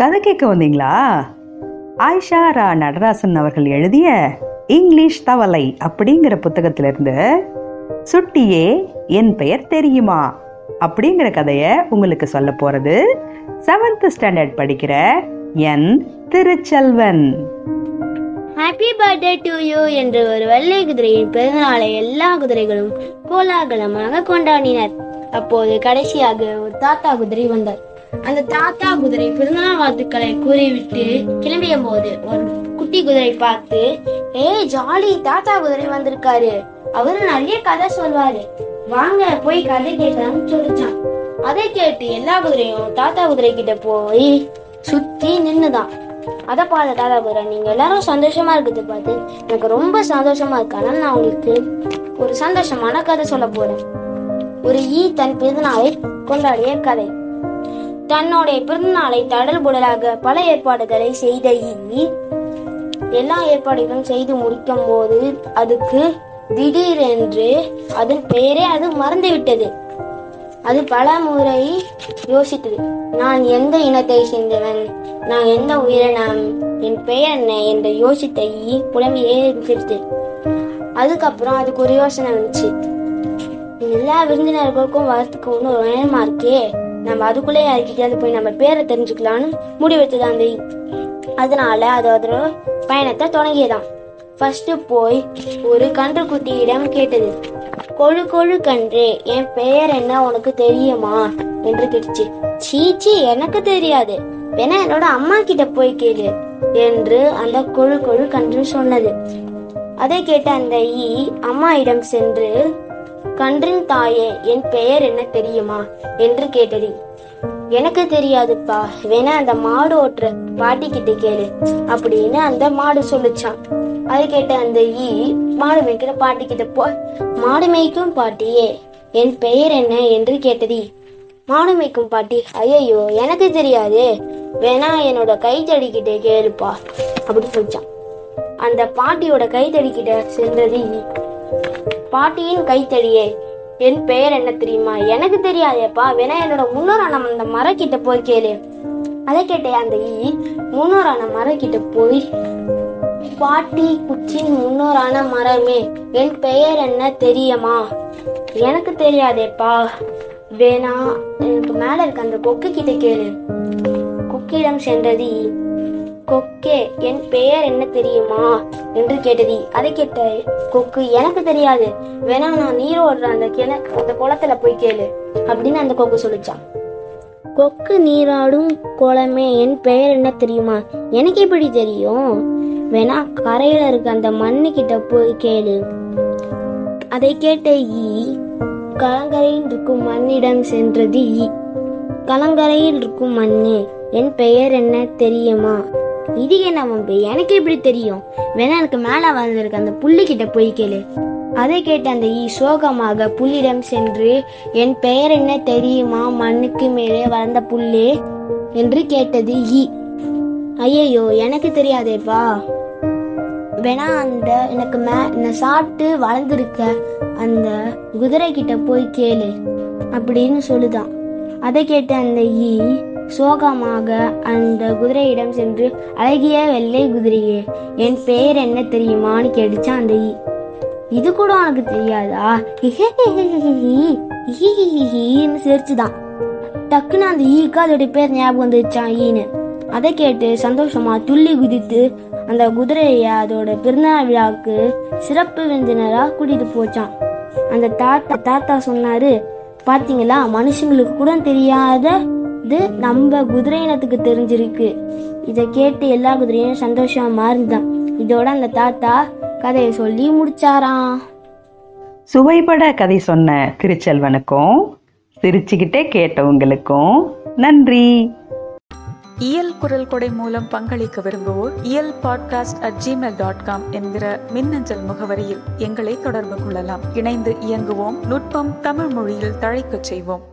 கதை கேட்க வந்தீங்களா? ஆயிசா இரா. நடராசன் அவர்கள் எழுதிய இங்கிலீஷ் தவளை அப்படிங்கிற புத்தகத்திலிருந்து சுட்டியே என் பெயர் தெரியுமா அப்படிங்கிற கதையை உங்களுக்கு சொல்ல போகிறது 7th ஸ்டாண்டர்ட் படிக்கிற என் Thiruchelvan. Happy birthday to you என்று ஒரு வெள்ளை குதிரையின் பிறந்தநாளை எல்லா குதிரைகளும் கோலாகலமாக கொண்டாடினர். அப்போது கடைசியாக ஒரு தாத்தா குதிரை வந்தார். அந்த தாத்தா குதிரை பிறந்தநாள் வாழ்த்துக்களை கூறிவிட்டு கிளம்பிய போது ஒரு குட்டி குதிரை பார்த்து, ஏய் ஜாலி, தாத்தா குதிரை வந்திருக்காரு, அவரு நிறைய கதை சொல்வாரு, வாங்க போய் கதை கேட்கலாம்னு சொல்லிச்சான். அதை கேட்டு எல்லா குதிரையும் தாத்தா குதிரை கிட்ட போய் சுத்தி நின்னுதான். அதை பார்த்த தாத்தா குதிரை, நீங்க எல்லாரும் சந்தோஷமா இருக்கிறது பார்த்து எனக்கு ரொம்ப சந்தோஷமா இருக்கு, ஆனா நான் உங்களுக்கு ஒரு சந்தோஷமான கதை சொல்ல போறேன். ஒரு ஈ தன் பிறந்தநாளை கொண்டாடிய கதை. தன்னுடைய பிறந்தநாளை தடல் புடலாக பல ஏற்பாடுகளை செய்த ஈ எல்லா ஏற்பாடுகளும் செய்து முடிக்கும் போது அதுக்கு திடீரென்று அதன் பெயரே அது மறந்துவிட்டது. அது பல முறை யோசித்தது. நான் எந்த இனத்தை சேர்ந்தவன், நான் எந்த உயிரினம், என் பெயர் என்ன என்று யோசித்த ஈ புலம்பியே இருந்தது. அதுக்கப்புறம் அதுக்கு ஒரு யோசனை வந்துச்சு. எல்லா விருந்தினர்களுக்கும் வரத்துக்கு ஒரு நேரமா இருக்கே, நம்ம அதுக்குள்ளே யாருக்கிட்டே போய் நம்ம பேரை தெரிஞ்சுக்கலான்னு முடிவெடுத்தது அந்த ஈ. அதனால அதோட பயணத்தை தொடங்கியதான். ஃபர்ஸ்ட் போய் ஒரு கன்றுக்குட்டியிடம் கேட்டது, கொழு கொழு கன்று என் பெயர் என்ன உனக்கு தெரியுமா என்று கேட்டுச்சு. சீச்சி, எனக்கு தெரியாது, வேணா என்னோட அம்மா கிட்ட போய் கேளு என்று அந்த கொழு கொழு கன்று சொன்னது. அதை கேட்ட அந்த ஈ அம்மாயிடம் சென்று, கன்றின் தாயே என் பெயர் என்ன தெரியுமா என்று கேட்டது. எனக்கு தெரியாதுப்பா, வேணா அந்த மாடு ஓட்டுற பாட்டி கிட்ட கேளு அப்படின்னு அந்த மாடு சொல்லிச்சான். அதை கேட்ட அந்த ஈ மாடு மேய்க்கிற பாட்டி கிட்ட போய், மாடு மேய்க்கும் பாட்டியே என் பெயர் என்ன என்று கேட்டது. மாடு மேய்க்கும் பாட்டி, ஐயோ எனக்கு தெரியாது, வேணா என்னோட கைத்தடி கிட்ட கேளுப்பா அப்படி சொல்லிச்சான். அந்த பாட்டியோட கைத்தடி கிட்ட சென்றது ஈ. பாட்டியின் கைத்தடியே என் பெயர் என்ன தெரியுமா? எனக்கு தெரியாதேப்பா, வேணா என்னோட முன்னோரான அந்த மரம் கிட்ட போய் கேளு. அதை கேட்டே அந்த ஈ முன்னோரான மரம் கிட்ட போய், பாட்டி குச்சியின் முன்னோரான மரமே என் பெயர் என்ன தெரியுமா? எனக்கு தெரியாதேப்பா, வேணா எனக்கு மேல இருக்க அந்த கொக்கு கிட்ட கேளு. கொக்கிடம் சென்றது ஈ. கொக்கே என் பெயர் என்ன தெரியுமா என்று கேட்டது. அதை கேட்ட கொக்கு, எனக்கு தெரியாது, வேணா நான் நீரோடுற அந்த குளத்துல போய் கேளு அப்படின்னு அந்த கொக்கு சொல்லிச்சான். கொக்கு நீராடும் குளமே என் பெயர் என்ன தெரியுமா? எனக்கு எப்படி தெரியும், வேணா கரையில இருக்க அந்த மண்ணு கிட்ட போய் கேளு. அதை கேட்ட ஈ கலங்கரையில் இருக்கும் மண்ணிடம் சென்றது ஈ. கலங்கரையில் இருக்கும் மண்ணு என் பெயர் என்ன தெரியுமா? இது என்ன மம்பு, எனக்கு எப்படி தெரியும், வேணா எனக்கு மேல வந்திருக்க அந்த புள்ளி கிட்ட போய் கேளு. அதை கேட்ட அந்த ஈ சோகமாக புள்ளிடம் சென்று, என் பெயர் என்ன தெரியுமா மண்ணுக்கு மேலே வளர்ந்த புள்ளே என்று கேட்டது ஈ. ஐயோ எனக்கு தெரியாதேப்பா, வேணா அந்த எனக்கு சாப்பிட்டு வளர்ந்துருக்க அந்த குதிரை கிட்ட போய் கேளு அப்படின்னு சொல்லுதான். அதை கேட்ட அந்த ஈ சோகமாக அந்த குதிரையிடம் சென்று, அழகிய வெள்ளை குதிரையே என் பெயர் என்ன தெரியுமான்னு கேட்டுச்சான் அந்த ஈ. இது கூட உனக்கு தெரியாதா, சிரிச்சுதான். டக்குன்னு அந்த ஈக்கு அதோடைய பேர் ஞாபகம் வந்துச்சான் ஈன்னு. அதை கேட்டு சந்தோஷமா துள்ளி குதித்து அந்த குதிரைய அதோட பிறந்தநாள் விழாவுக்கு சிறப்பு விருந்தினரா கூட்டிட்டு போச்சான். அந்த தாத்தா சொன்னாரு, பாத்தீங்களா மனுஷங்களுக்கு கூட தெரியாத இது நம்ம குதிரை இனத்துக்கு தெரிஞ்சிருக்கு. இதை கேட்டு எல்லா குதிரையும் சந்தோஷமா இருந்தான். இதோட அந்த தாத்தா கதையை சொல்லி முடிச்சாராம். சுவைபட கதை சொன்ன திருச்செல்வனுக்கும் சிரிச்சுக்கிட்டே கேட்டவங்களுக்கும் நன்றி. இயல் குரல் கொடை மூலம் பங்களிக்க விரும்புவோர் இயல் பாட்காஸ்ட் @gmail.com என்கிற மின்னஞ்சல் முகவரியில் எங்களை தொடர்பு கொள்ளலாம். இணைந்து இயங்குவோம், நுட்பம் தமிழ் மொழியில் தழைக்கச் செய்வோம்.